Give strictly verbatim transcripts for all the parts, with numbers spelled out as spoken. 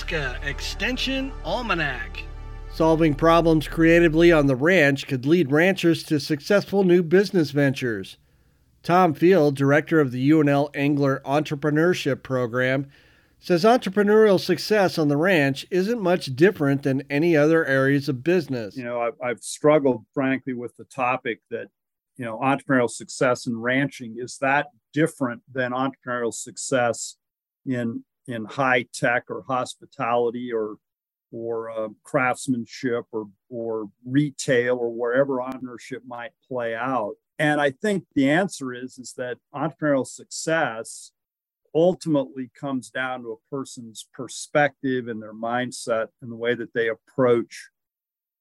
Nebraska Extension Almanac. Solving problems creatively on the ranch could lead ranchers to successful new business ventures. Tom Field, director of the U N L Engler Entrepreneurship Program, says entrepreneurial success on the ranch isn't much different than any other areas of business. You know, I've, I've struggled, frankly, with the topic that, you know, entrepreneurial success in ranching, is that different than entrepreneurial success in in high tech or hospitality or or uh, craftsmanship or or retail or wherever entrepreneurship might play out. And I think the answer is, is that entrepreneurial success ultimately comes down to a person's perspective and their mindset and the way that they approach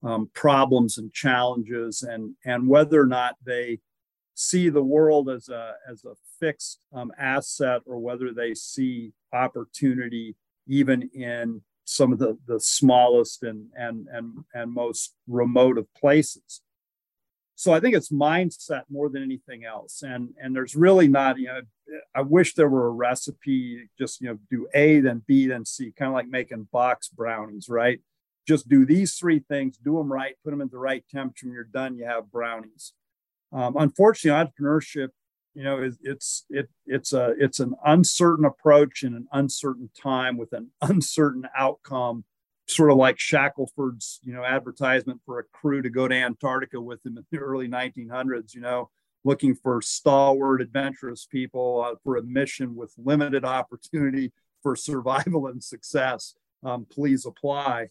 um, problems and challenges, and, and whether or not they see the world as a, as a fixed um, asset, or whether they see opportunity even in some of the, the smallest and, and, and, and most remote of places. So I think it's mindset more than anything else. And, and there's really not, you know, I wish there were a recipe, just, you know, do A, then B, then C, kind of like making box brownies, right? Just do these three things, do them right, put them at the right temperature. When you're done, you have brownies. Um, unfortunately, entrepreneurship, you know, is, it's, it, it's a, it's an uncertain approach in an uncertain time with an uncertain outcome. Sort of like Shackelford's, you know, advertisement for a crew to go to Antarctica with him in the early nineteen hundreds, you know, looking for stalwart, adventurous people uh, for a mission with limited opportunity for survival and success. Um, please apply.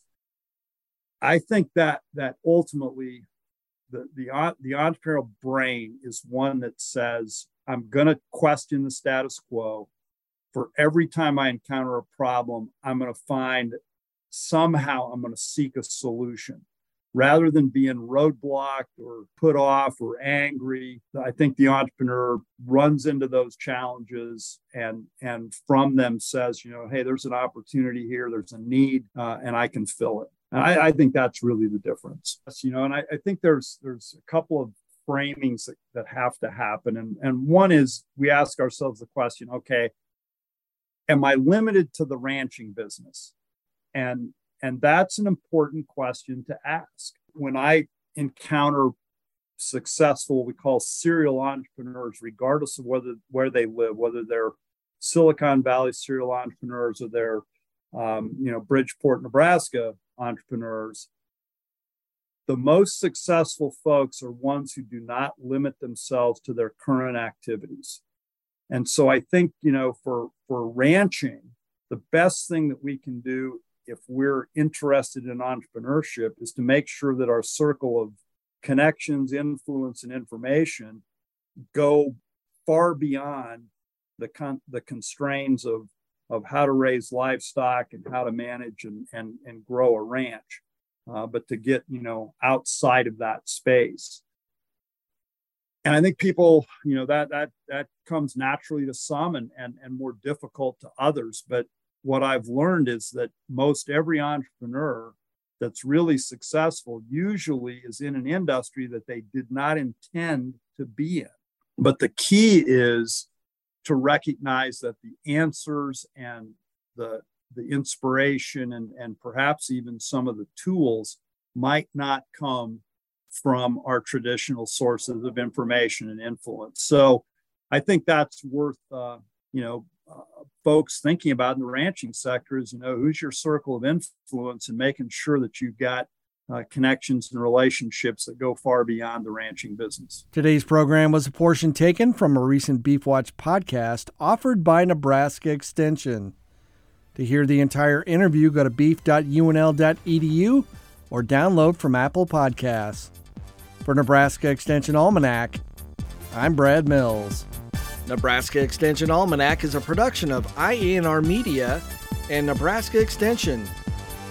I think that that ultimately the, the, the entrepreneurial brain is one that says, I'm going to question the status quo. For every time I encounter a problem, I'm going to find somehow I'm going to seek a solution rather than being roadblocked or put off or angry. I think the entrepreneur runs into those challenges and, and from them says, you know, hey, there's an opportunity here. There's a need uh, and I can fill it. And I, I think that's really the difference, you know, and I, I think there's, there's a couple of framings that, that have to happen. And, and one is we ask ourselves the question, okay, am I limited to the ranching business? And and that's an important question to ask. When I encounter successful, we call serial entrepreneurs, regardless of whether where they live, whether they're Silicon Valley serial entrepreneurs or they're um, you know Bridgeport, Nebraska entrepreneurs, the most successful folks are ones who do not limit themselves to their current activities. And so I think you know for for ranching, the best thing that we can do if we're interested in entrepreneurship is to make sure that our circle of connections, influence, and information go far beyond the con- the constraints of, of how to raise livestock and how to manage and, and, and grow a ranch, uh, but to get, you know, outside of that space. And I think people, you know, that, that, that comes naturally to some and, and, and more difficult to others, but what I've learned is that most every entrepreneur that's really successful usually is in an industry that they did not intend to be in. But the key is to recognize that the answers and the, the inspiration and, and perhaps even some of the tools might not come from our traditional sources of information and influence. So I think that's worth, uh, you know, Uh, folks thinking about in the ranching sector is, you know, who's your circle of influence and making sure that you've got uh, connections and relationships that go far beyond the ranching business. Today's program was a portion taken from a recent Beef Watch podcast offered by Nebraska Extension. To hear the entire interview, go to beef dot U N L dot E D U or download from Apple Podcasts. For Nebraska Extension Almanac, I'm Brad Mills. Nebraska Extension Almanac is a production of I E N R Media and Nebraska Extension.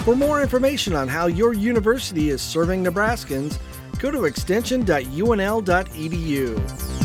For more information on how your university is serving Nebraskans, go to extension dot U N L dot E D U.